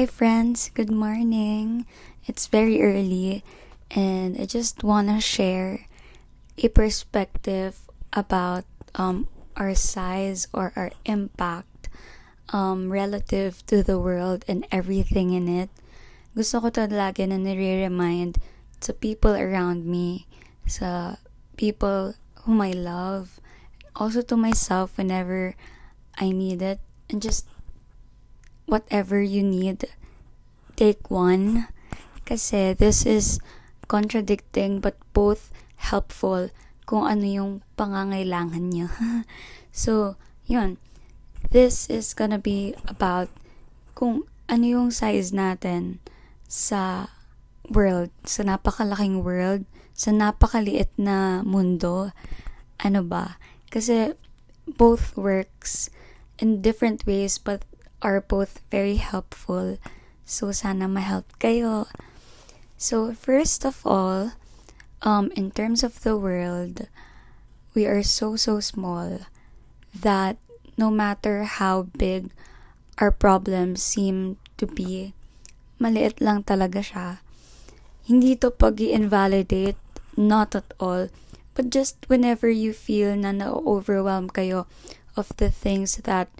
Hi friends, good morning. It's very early and I just want to share a perspective about our size or our impact relative to the world and everything in it. Gusto ko talaga na nire-remind sa people around me, sa people whom I love, also to myself whenever I need it, and just whatever you need, take one. Kasi this is contradicting but both helpful kung ano yung pangangailangan niya. So, yun. This is gonna be about kung ano yung size natin sa world, sa napakalaking world, sa napakaliit na mundo. Ano ba? Kasi both works in different ways but are both very helpful. So, sana ma-help kayo. So, first of all, in terms of the world, we are so small that no matter how big our problems seem to be, maliit lang talaga siya. Hindi to pag-i-invalidate, not at all, but just whenever you feel na na-overwhelm kayo of the things that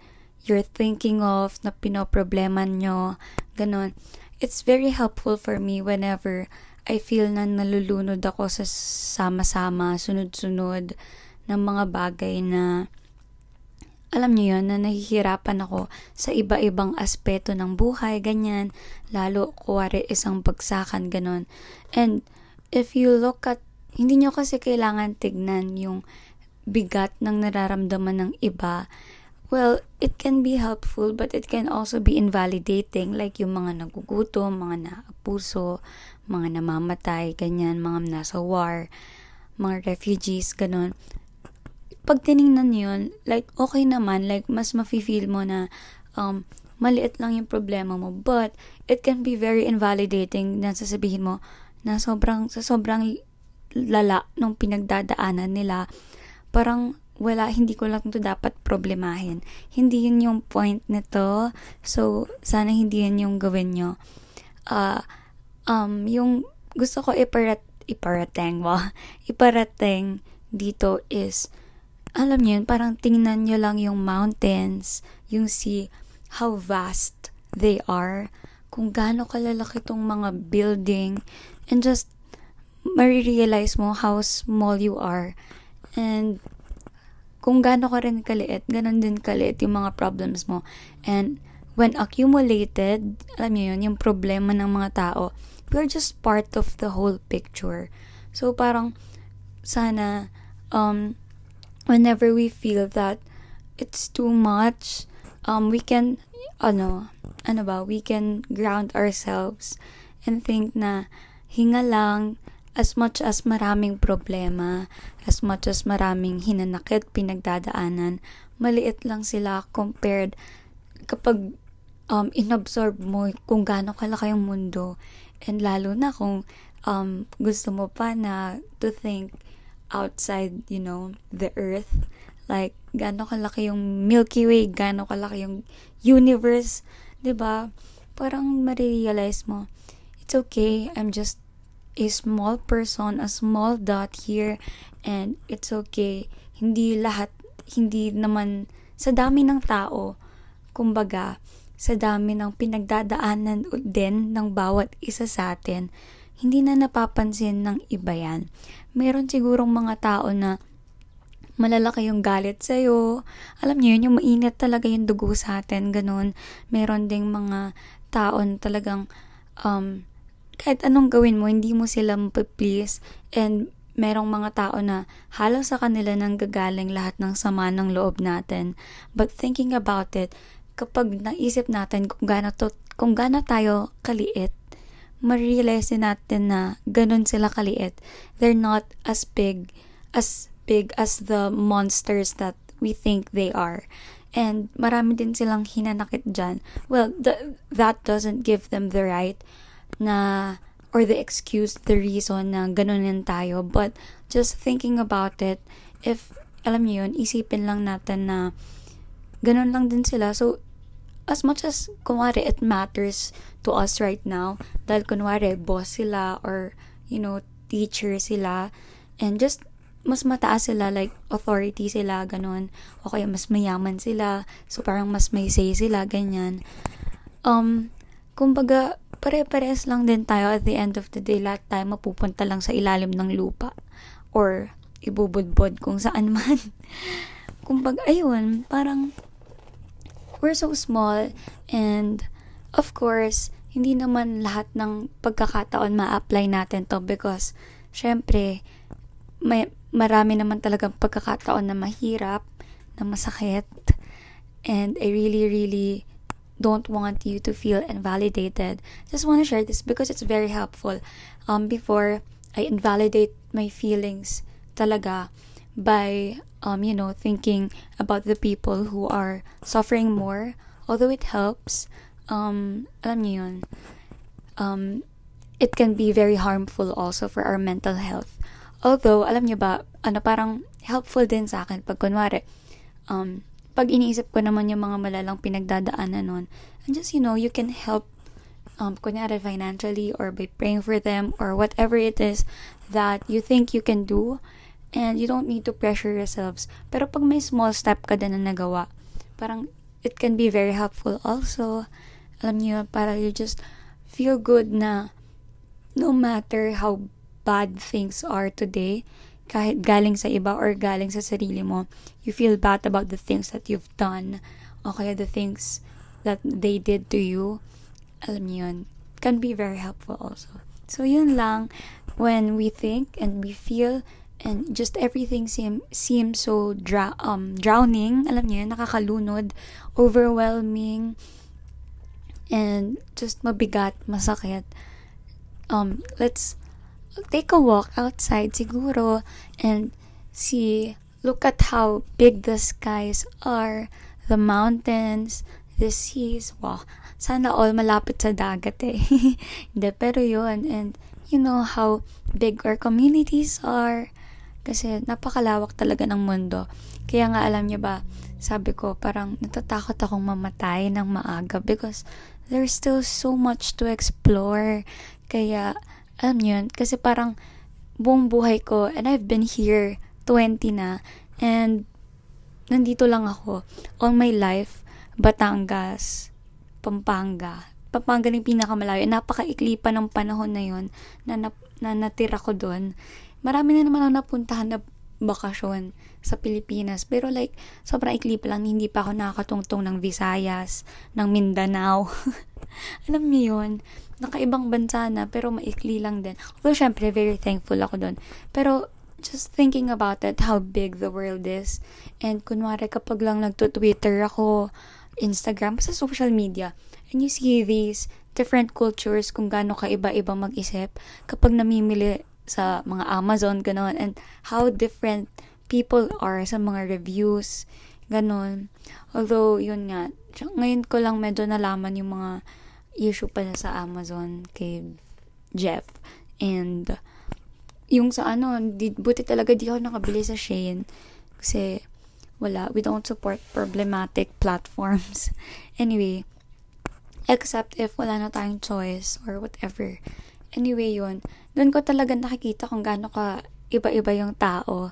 you're thinking of, na pinoproblema nyo, ganon. It's very helpful for me whenever I feel na nalulunod ako sa sama-sama, sunod-sunod ng mga bagay na, alam nyo yun, na nahihirapan ako sa iba-ibang aspeto ng buhay, ganyan. Lalo, kuwari isang bagsakan, ganon. And if you look at, hindi nyo kasi kailangan tignan yung bigat ng nararamdaman ng iba. Well, it can be helpful, but it can also be invalidating, like yung mga nagugutom, mga naapuso, mga namamatay, ganyan, mga nasa war, mga refugees, ganun. Pag tinignan yun, like, okay naman, like, mas mafe-feel mo na maliit lang yung problema mo, but it can be very invalidating na sasabihin mo na sa sobrang lala nung pinagdadaanan nila, parang, wala, hindi ko lang ito dapat problemahin. Hindi yun yung point nito. So, sana hindi yun yung gawin nyo. Yung gusto ko iparating dito is, alam nyo yun, parang tingnan nyo lang yung mountains, yung see how vast they are, kung gaano kalalaki itong mga building, and just marirealize mo how small you are. And, kung gaano ka rin kaliit, ganon din kaliit yung mga problems mo. And when accumulated, alam nyo yun, yung problema ng mga tao, we're just part of the whole picture. So parang, sana, whenever we feel that it's too much, we can, we can ground ourselves and think na, hinga lang, as much as maraming problema, as much as maraming hinanakit, pinagdadaanan, maliit lang sila compared kapag inabsorb mo kung gaano kalaki yung mundo. And lalo na kung gusto mo pa na to think outside, you know, the earth. Like, gaano kalaki yung Milky Way, gaano kalaki yung universe, diba? Parang marirealize mo, it's okay, I'm just a small person, a small dot here, and it's okay. Hindi naman, sa dami ng tao, kumbaga, sa dami ng pinagdadaanan din ng bawat isa sa atin, hindi na napapansin ng iba yan. Meron sigurong mga tao na malalaki yung galit sa'yo. Alam niyo yun, yung mainit talaga yung dugo sa atin, ganun. Meron ding mga tao na talagang, kahit anong gawin mo, hindi mo sila ma-please. And merong mga tao na halos sa kanila nang gagaling lahat ng sama ng loob natin. But thinking about it, kapag naisip natin kung gaano tayo kaliit, ma-realize natin na ganun sila kaliit. They're not as big as the monsters that we think they are. And marami din silang hinanakit dyan. Well, that doesn't give them the right na, or the excuse, the reason na ganunin tayo. But just thinking about it, if, alam niyo yun, isipin lang natin na ganun lang din sila. So, as much as kunwari it matters to us right now, dahil kunwari boss sila or you know teacher sila and just mas mataas sila, like authority sila, ganun, o kaya mas mayaman sila, so parang mas may say sila, ganyan. Kumbaga pare-pares lang din tayo at the end of the day. Lahat tayo mapupunta lang sa ilalim ng lupa or ibubudbod kung saan man. Kumbaga ayun, parang we're so small, and of course hindi naman lahat ng pagkakataon ma-apply natin to, because syempre may marami naman talagang pagkakataon na mahirap, na masakit, and I really don't want you to feel invalidated. Just want to share this because it's very helpful. Before I invalidate my feelings talaga by thinking about the people who are suffering more, although it helps. Alam niyo yun, it can be very harmful also for our mental health. Although, alam niyo ba, parang helpful din sa akin pag kunwari, pag iniisip ko naman yung mga malalang pinagdadaanan nun, and just, you can help, kunwari financially or by praying for them or whatever it is that you think you can do, and you don't need to pressure yourselves. Pero pag may small step ka din na nagawa, parang it can be very helpful also. Alam niyo, para you just feel good na no matter how bad things are today, kahit galing sa iba or galing sa sarili mo, you feel bad about the things that you've done o kaya the things that they did to you. Alam niyo yun, can be very helpful also. So yun lang, when we think and we feel and just everything seems so drowning, alam niyo yun, nakakalunod, overwhelming, and just mabigat, masakit. Let's take a walk outside siguro and look at how big the skies are, the mountains, the seas. Wow, sana all malapit sa dagat eh. Hindi, pero yun, and how big our communities are. Kasi napakalawak talaga ng mundo. Kaya nga, alam niyo ba, sabi ko, parang natatakot akong mamatay ng maaga because there's still so much to explore. Kaya, alam niyo yun, kasi parang buong buhay ko, and I've been here 20 na, and nandito lang ako all my life, Batangas, Pampanga ng pinakamalayo, napakaikli pa ng panahon na yun na natira ko doon. Marami na naman ang napuntahan na bakasyon sa Pilipinas. Pero like, sobrang ikli pa lang, hindi pa ako nakakatungtong ng Visayas, ng Mindanao. Alam niyo yun, nakaibang bansa na, pero maikli lang din. Although, syempre, very thankful ako dun. Pero, just thinking about it, how big the world is. And, kunwari, kapag lang nagtutwitter ako, Instagram, sa social media, and you see these different cultures, kung gaano kaiba-iba mag-isip, kapag namimili sa mga Amazon, ganon, and how different people are sa mga reviews, ganon. Although, yun nga, ngayon ko lang medyo nalaman yung mga issue pala sa Amazon kay Jeff, and yung sa buti talaga di ako nakabili sa Shein kasi we don't support problematic platforms. Anyway, except if wala na tayong choice or whatever. Anyway, yun. Doon ko talaga nakikita kung gaano ka iba-iba yung tao.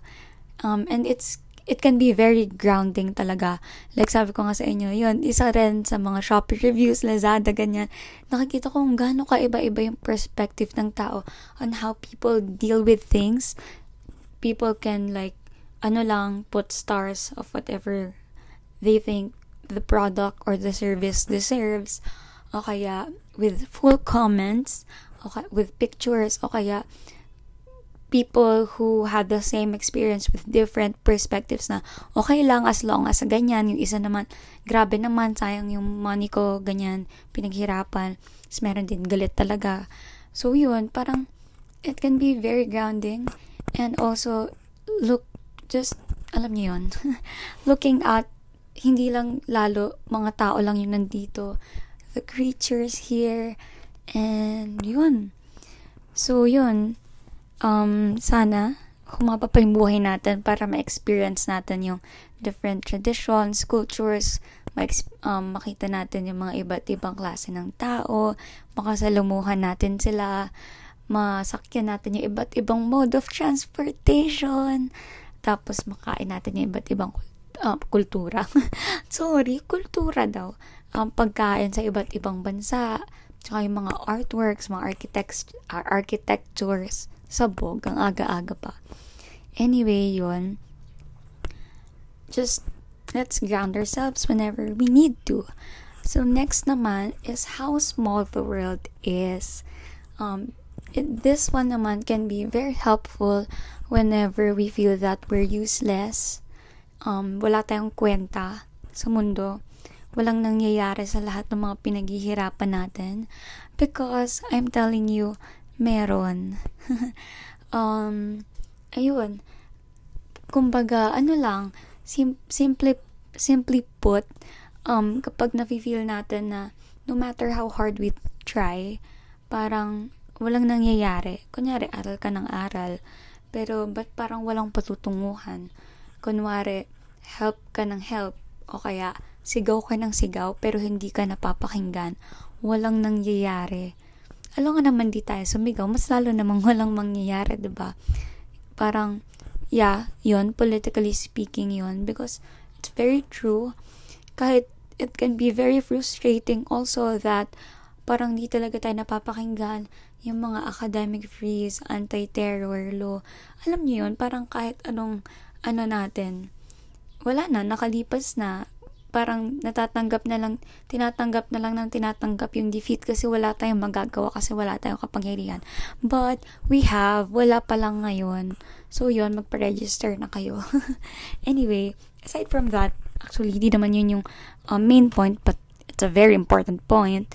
And it can be very grounding talaga. Like sabi ko nga sa inyo, yun, isa rin sa mga Shopee reviews, Lazada, ganyan. Nakikita ko kung gaano ka iba-iba yung perspective ng tao on how people deal with things. People can put stars of whatever they think the product or the service deserves. O kaya, with full comments, okay, with pictures, o kaya people who had the same experience with different perspectives na okay lang as long as ganyan, yung isa naman grabe naman, sayang yung money ko, ganyan, pinaghirapan, so meron din galit talaga. So yun, parang it can be very grounding, and also look, just alam niyo yun, looking at hindi lang lalo mga tao lang yung nandito, the creatures here. And yun. So yun, sana humaba pa yung buhay natin para ma-experience natin yung different traditions, cultures, makita natin yung mga iba't ibang klase ng tao, makasalamuhan natin sila, masakyan natin yung iba't ibang mode of transportation, tapos makain natin yung iba't ibang kultura. Sorry, kultura daw. Pagkain sa iba't ibang bansa, tsaka yung mga artworks, mga architectures, sabog, ang aga-aga pa. Anyway, yun. Just, let's ground ourselves whenever we need to. So, next naman is how small the world is. This one naman can be very helpful whenever we feel that we're useless. Wala tayong kwenta sa mundo. Walang nangyayari sa lahat ng mga pinaghihirapan natin. Because, I'm telling you, meron. Ayun. Kumbaga, ano lang, simply put, kapag nafe-feel natin na no matter how hard we try, parang walang nangyayari. Kunyari, aral ka ng aral. Pero, ba't parang walang patutunguhan? Kunwari, help ka ng help. O kaya, sigaw ka ng sigaw pero hindi ka napapakinggan. Walang nangyayari. Alam nga naman di tayo sumigaw, mas lalo namang walang mangyayari, diba? Parang, yeah, yun, politically speaking yun, because it's very true. Kahit it can be very frustrating also that parang di talaga tayo napapakinggan yung mga academic freeze, anti-terror law. Alam niyo yun, parang kahit anong ano natin, wala na, nakalipas na. Parang tinatanggap na lang yung defeat kasi wala tayong magagawa, kasi wala tayong kapangyarihan. But, wala pa lang ngayon. So, yun, magpa-register na kayo. Anyway, aside from that, actually, di naman yun yung main point, but it's a very important point.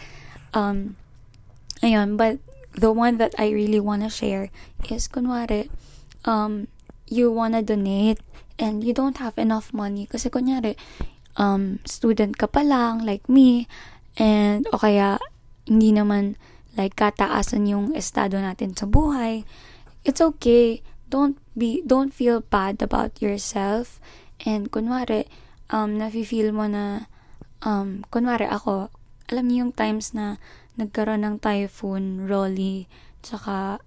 Ayun, but the one that I really wanna share is, kunwari, you wanna donate and you don't have enough money. Kasi, kunwari, student ka pa lang, like me, and o kaya hindi naman like kataasan yung estado natin sa buhay. It's okay, don't feel bad about yourself. And kunwari nafe-feel mo na kunwari ako, alam niyo yung times na nagkaroon ng typhoon Rolly, tsaka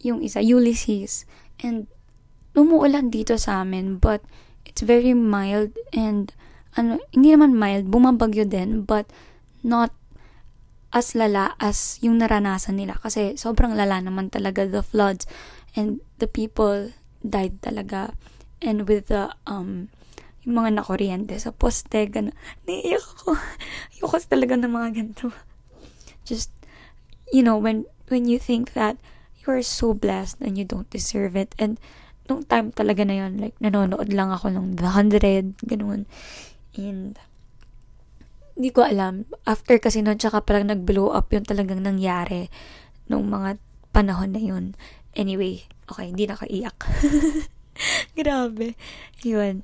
yung isa Ulysses, and umuulan dito sa amin, but it's very mild, and hindi naman mild, bumabagyo din, but not as lala as yung naranasan nila. Kasi sobrang lala naman talaga the floods, and the people died talaga. And with the, yung mga nakuryente sa poste, gano'n. Naiiyak ako. Ayoko talaga ng mga ganito. Just, you know, when you think that you are so blessed and you don't deserve it, and nung time talaga na yun, like, nanonood lang ako ng The 100, gano'n. And, hindi ko alam. After kasi nun, tsaka parang nag-blow up yung talagang nangyari nung mga panahon na yun. Anyway, okay, hindi na kaiyak. Grabe. Yun.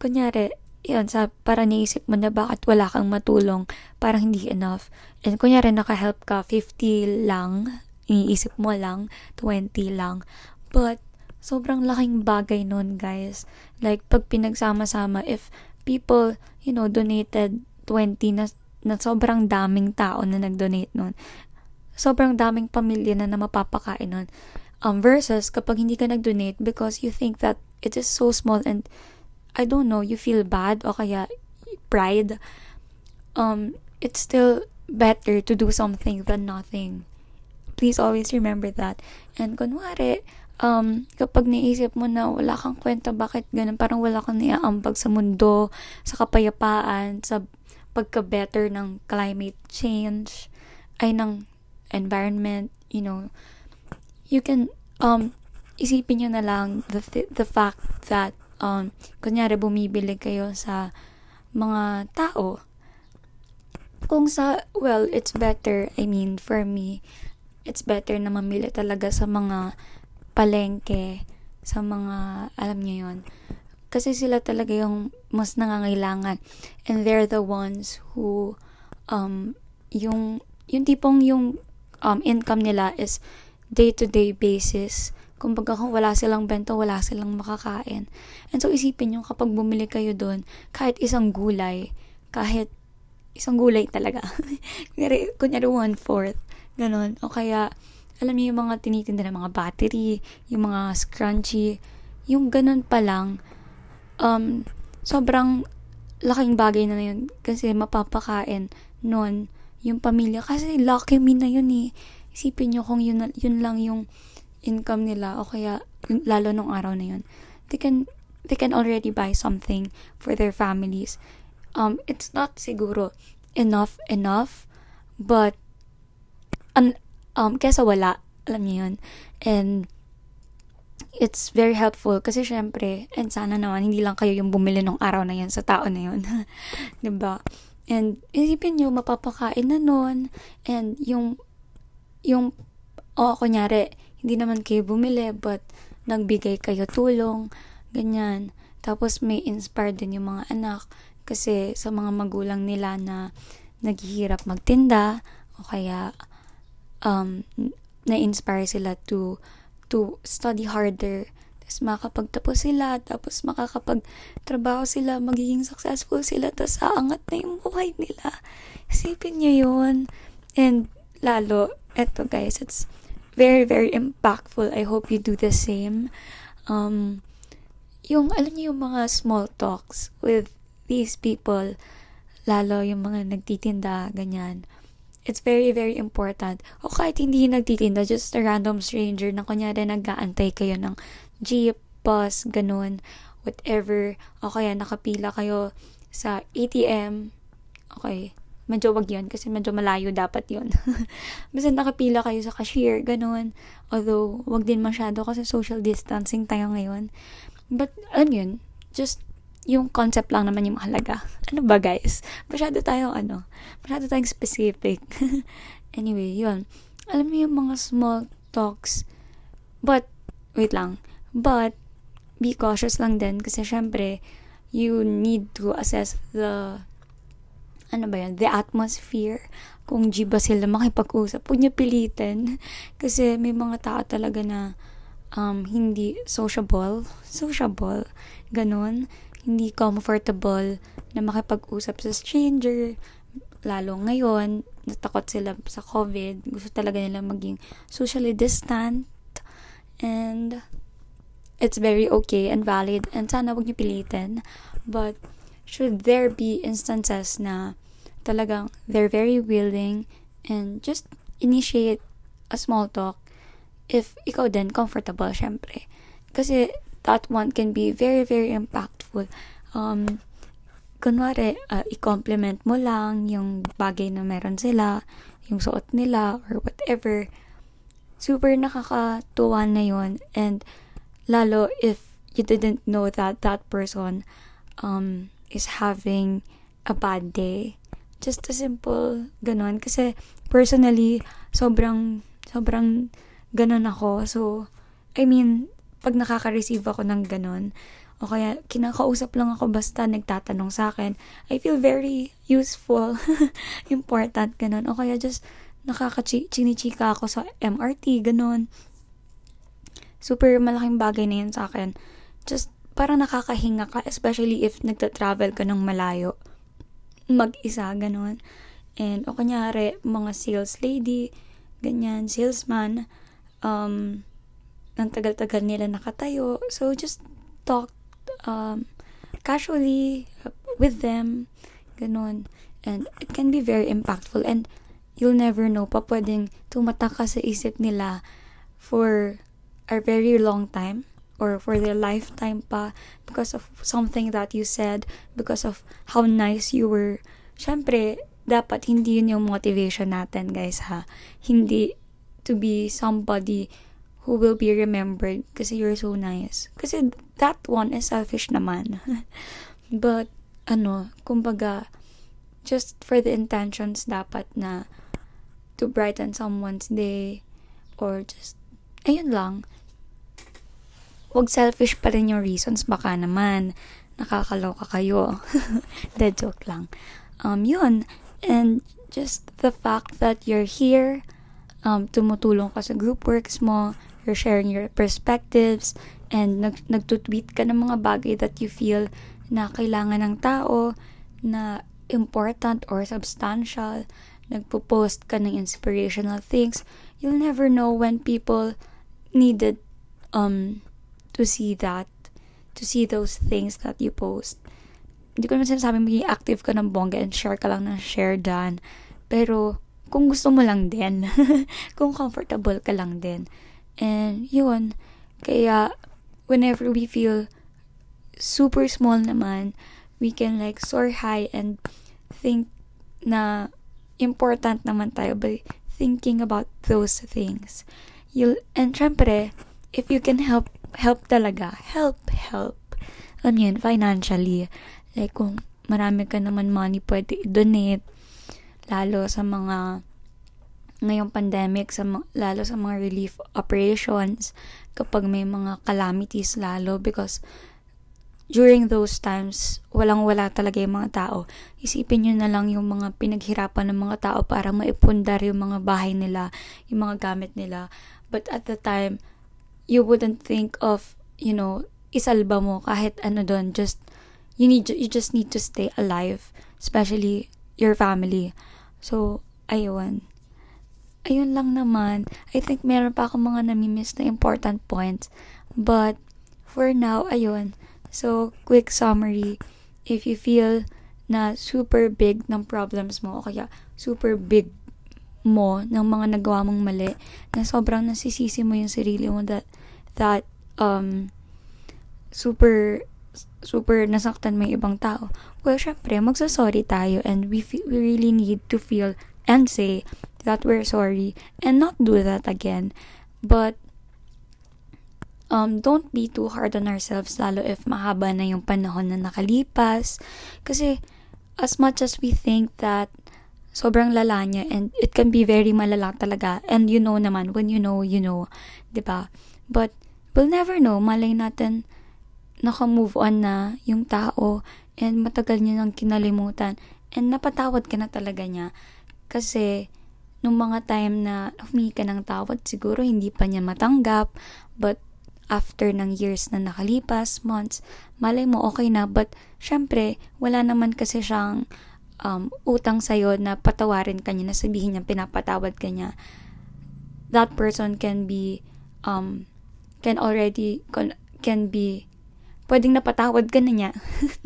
Kunyari, yun, para naisip mo na bakit wala kang matulong, parang hindi enough. And kunyari, naka-help ka, 50 lang, iniisip mo lang, 20 lang. But, sobrang laking bagay nun, guys. Like, pag pinagsama-sama, if people, you know, donated 20 na sobrang daming tao na nag-donate nun. Sobrang daming pamilya na mapapakain nun. Versus, kapag hindi ka nag-donate because you think that it is so small and, I don't know, you feel bad o kaya pride, it's still better to do something than nothing. Please always remember that. And kunwari, kapag naisip mo na wala kang kwenta, bakit ganun, parang wala kang naiaambag sa mundo, sa kapayapaan, sa pagka-better ng climate change, ay ng environment, you know, you can, isipin nyo na lang the fact that, kunyari bumibili kayo sa mga tao. Kung sa, well, it's better, I mean, for me, it's better na mamili talaga sa mga palengke, sa mga, alam niyo yun, kasi sila talaga yung mas nangangailangan, and they're the ones who yung tipong yung income nila is day-to-day basis, Kumbaga kung wala silang bento, wala silang makakain. And so isipin nyo, kapag bumili kayo doon, kahit isang gulay talaga. kunyari 1/4, ganun. O kaya, alam niyo yung mga tinitinda ng mga battery, yung mga scrunchie, yung ganun pa lang, sobrang laking bagay na yun. Kasi mapapakain nun yung pamilya. Kasi lucky me na yun eh. Isipin nyo kung yun lang yung income nila, o kaya lalo nung araw na yun. They can already buy something for their families. It's not siguro enough, but kesa wala, alam niyo yun. And it's very helpful kasi syempre, and sana naman hindi lang kayo yung bumili nung araw na yun sa tao na yun. 'Di ba? And isipin niyo, mapapakain na noon, and yung kunyari hindi naman kayo bumili but nagbigay kayo tulong, ganyan. Tapos may inspire din yung mga anak. Kasi sa mga magulang nila na naghihirap magtinda, o kaya na-inspire sila to study harder. Tapos makakapagtapos sila, tapos makakapagtrabaho sila, magiging successful sila, tapos aangat na yung buhay nila. Isipin niyo yun. And lalo, eto guys, it's very, very impactful. I hope you do the same. Yung, alam niyo, yung mga small talks with these people, lalo yung mga nagtitinda, ganyan. It's very, very important. O kahit hindi nagtitinda, just a random stranger na kunyari nag-aantay kayo ng jeep, bus, ganun, whatever. O kaya nakapila kayo sa ATM. Okay, medyo wag yun kasi medyo malayo dapat yun. Basta nakapila kayo sa cashier, ganun. Although, wag din masyado kasi social distancing tayo ngayon. But, alam yun, just yung concept lang naman yung mahalaga. Ano ba guys? Masyado tayong specific. Anyway, yun. Alam mo yung mga small talks. But, be cautious lang din. Kasi syempre, you need to assess the atmosphere. Kung di ba sila makipag-usap. Huwag niya pilitin. Kasi may mga tao talaga na hindi sociable, ganun. Hindi comfortable na makipag-usap sa stranger. Lalo ngayon, natakot sila sa COVID. Gusto talaga nila maging socially distant. And it's very okay and valid. And sana huwag niyo pilitin. But should there be instances na talagang they're very willing, and just initiate a small talk if ikaw din comfortable, syempre. Kasi that one can be very, very impactful. Kunwari, i-compliment mo lang yung bagay na meron sila, yung suot nila, or whatever. Super nakakatuwa na yun. And lalo if you didn't know that person is having a bad day. Just a simple ganun. Kasi personally, sobrang ganun ako. So, I mean, pag nakaka-receive ako ng ganun, o kaya kinakausap lang ako basta nagtatanong sa akin, I feel very useful, important, ganun. O kaya just nakaka-chinichika ako sa MRT, ganun. Super malaking bagay na yun sa akin. Just parang nakakahinga ka, especially if nagta-travel ka ng malayo. Mag-isa, ganun. And o kanyari, mga sales lady, ganyan, salesman, ang tagal-tagal nila nakatayo. So, just talk casually with them. Ganun. And it can be very impactful. And you'll never know pa, pwedeng tumatak ka sa isip nila for a very long time or for their lifetime pa because of something that you said, because of how nice you were. Syempre, dapat hindi yun yung motivation natin, guys, ha? Hindi to be somebody who will be remembered kasi you're so nice. Kasi that one is selfish naman. But, kumbaga, just for the intentions dapat na to brighten someone's day or just, ayun lang. Huwag selfish pa rin yung reasons. Baka naman, nakakaloka kayo. De joke lang. Yun. And just the fact that you're here, tumutulong ka sa group works mo, you're sharing your perspectives, and nagtutweet ka ng mga bagay that you feel na kailangan ng tao, na important or substantial, nagpo-post ka ng inspirational things. You'll never know when people needed to see those things that you post. Hindi ko naman sinasabi maging active ka ng bongga and share ka lang ng share dyan. Pero, kung gusto mo lang din. Kung comfortable ka lang din. And, yun. Kaya, whenever we feel super small naman, we can like soar high and think na important naman tayo by thinking about those things. And syempre, if you can help talaga. Help. Alam yun, financially. Like, kung marami ka naman money, pwede i-donate. Lalo sa mga, ngayong pandemic, lalo sa mga relief operations. Kapag may mga calamities lalo. Because, during those times, walang-wala talaga yung mga tao. Isipin nyo na lang yung mga pinaghirapan ng mga tao para maipundar yung mga bahay nila, yung mga gamit nila. But at the time, you wouldn't think of, you know, isalba mo kahit ano doon. Just, you just need to stay alive, especially your family. So, ayun lang naman. I think meron pa akong mga namimiss na important points, but for now, ayun. So, quick summary. If you feel na super big ng problems mo, o kaya super big mo ng mga nagawa mong mali, na sobrang nasisisi mo yung sarili mo, that super nasaktan may ibang tao. Well, syempre, magsasorry tayo, and we really need to feel and say that we're sorry and not do that again. But don't be too hard on ourselves, lalo if mahaba na yung panahon na nakalipas. Kasi as much as we think that sobrang lala niya, and it can be very malala talaga, and you know naman, when you know, diba? But we'll never know, malay natin naka-move on na yung tao and matagal niya nang kinalimutan and napatawad ka na talaga niya. Kasi nung mga time na humingi ka ng tawad, siguro hindi pa niya matanggap, but after ng years na nakalipas, months, malay mo okay na, but syempre wala naman kasi siyang utang sa'yo na patawarin ka niya, na sabihin niya pinapatawad ka niya. That person can be pwedeng napatawad ka na niya.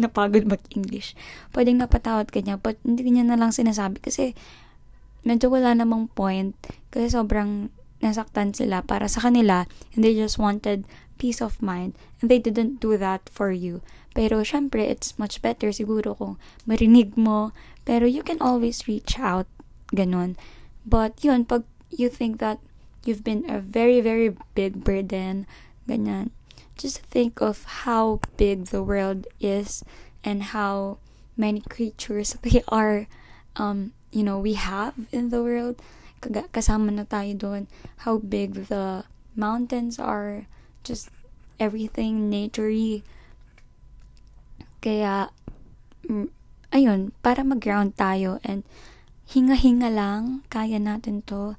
Napagod mag-English. Pwedeng napatawad ka niya, but hindi niya na lang sinasabi kasi medyo wala namang point. Kasi sobrang nasaktan sila para sa kanila, and they just wanted peace of mind, and they didn't do that for you. Pero syempre, it's much better siguro kung marinig mo, pero you can always reach out, ganun. But yun, pag you think that you've been a very, very big burden, ganyan, just think of how big the world is and how many creatures we are, we have in the world. Kasama na tayo doon. How big the mountains are, just everything naturey. Kaya, ayun, para mag-ground tayo and hinga-hinga lang, kaya natin to.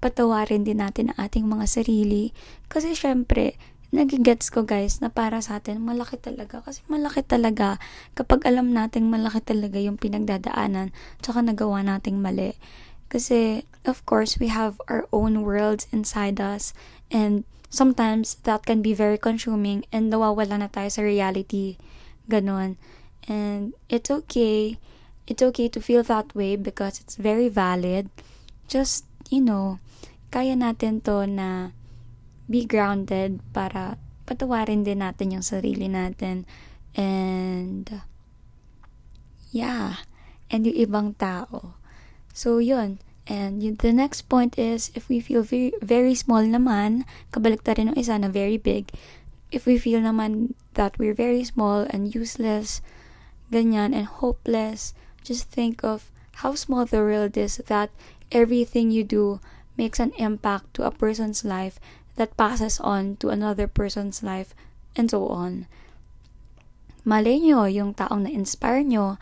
Patawarin din natin ang ating mga sarili. Kasi syempre, nagigets ko guys na para sa atin, malaki talaga. Kasi malaki talaga kapag alam natin malaki talaga yung pinagdadaanan tsaka nagawa nating mali. Kasi, of course, we have our own worlds inside us. And sometimes, that can be very consuming and nawawala na tayo sa reality. Ganon. And it's okay. It's okay to feel that way because it's very valid. Just, kaya natin to na be grounded para patawarin din natin yung sarili natin and and yung ibang tao. So yun, and the next point is, if we feel very, very small naman, kabaliktaran ng isa na very big, if we feel naman that we're very small and useless, ganyan, and hopeless, just think of how small the world is, that everything you do makes an impact to a person's life that passes on to another person's life, and so on. Malay nyo, yung taong na-inspire nyo,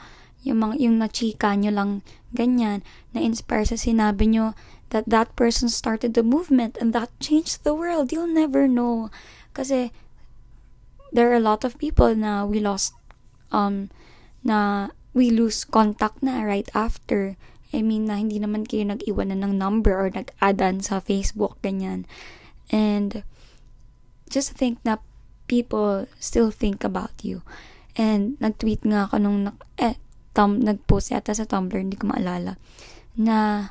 yung na-chika nyo lang ganyan, na-inspire sa sinabi nyo that that person started the movement and that changed the world. You'll never know. Kasi there are a lot of people na we lost, na we lose contact na right after. I mean, na hindi naman kayo nag-iwan na ng number or nag-addan sa Facebook, ganyan. And just think na people still think about you. And nag-tweet nga ako nung nag-post yata sa Tumblr, hindi ko maalala, na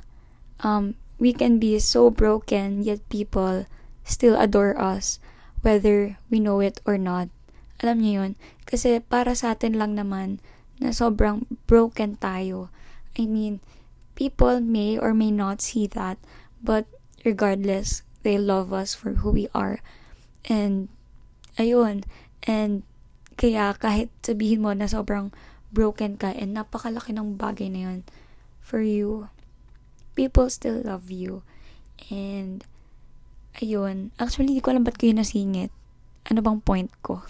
we can be so broken yet people still adore us whether we know it or not. Alam niyo yun? Kasi para sa atin lang naman na sobrang broken tayo. I mean, people may or may not see that, but regardless, they love us for who we are. And ayun, and kaya kahit sabihin mo na sobrang broken ka and napakalaki ng bagay na yun for you, people still love you. And ayun, actually di ko alam ba't kayo nasingit, ano bang point ko?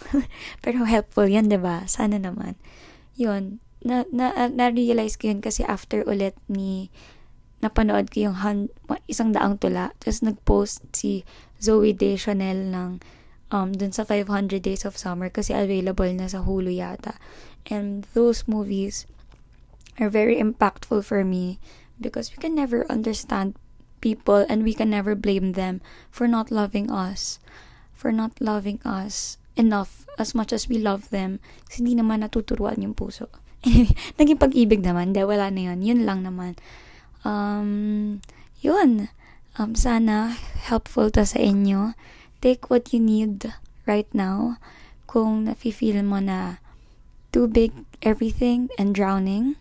Pero helpful yan, diba? Sana naman yun, na-realize ko yun kasi after ulit ni napanood ko yung 100 Tula, tapos nagpost si Zoe Deschanel ng dun sa 500 Days of Summer kasi available na sa Hulu yata. And those movies are very impactful for me because we can never understand people and we can never blame them for not loving us. For not loving us enough as much as we love them. Kasi hindi naman natuturuan yung puso. Naging pag-ibig naman. Dahil wala na yun. Yun lang naman. Yun. Sana helpful to sa inyo. Take what you need right now. Kung nafe-feel mo na too big everything and drowning,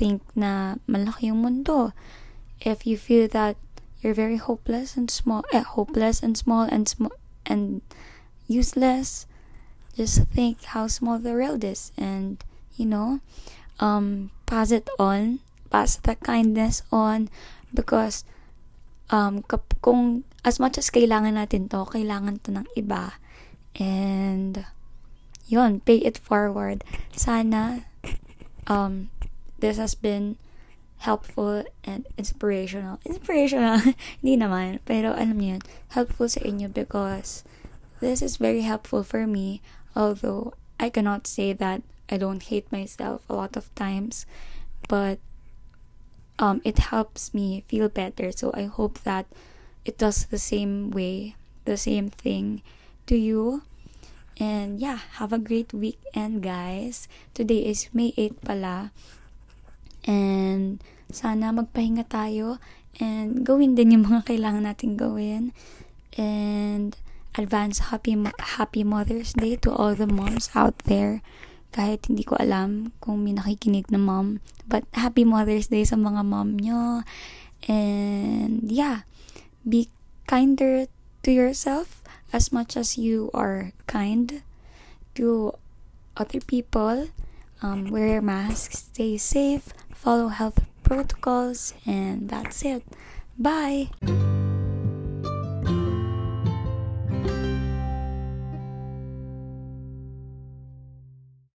think na malaki yung mundo. If you feel that you're very hopeless and small and useless, just think how small the world is, and you know, pass it on, pass the kindness on, because kung as much as kailangan natin to, kailangan to ng iba. And yun, pay it forward. Sana this has been helpful and inspirational. Inspirational? Hindi naman. Pero alam niyo yun, helpful sa inyo, because this is very helpful for me. Although I cannot say that I don't hate myself a lot of times, but it helps me feel better. So I hope that it does the same way, the same thing to you. And yeah, have a great weekend, guys. Today is May 8 pala. And sana magpahinga tayo and gawin din yung mga kailangan natin gawin. And advance happy Mother's Day to all the moms out there. Kahit hindi ko alam kung may nakikinig na mom, but happy Mother's Day sa mga mom nyo. And yeah, be kinder to yourself as much as you are kind to other people. Wear masks, stay safe, follow health protocols, and that's it. Bye!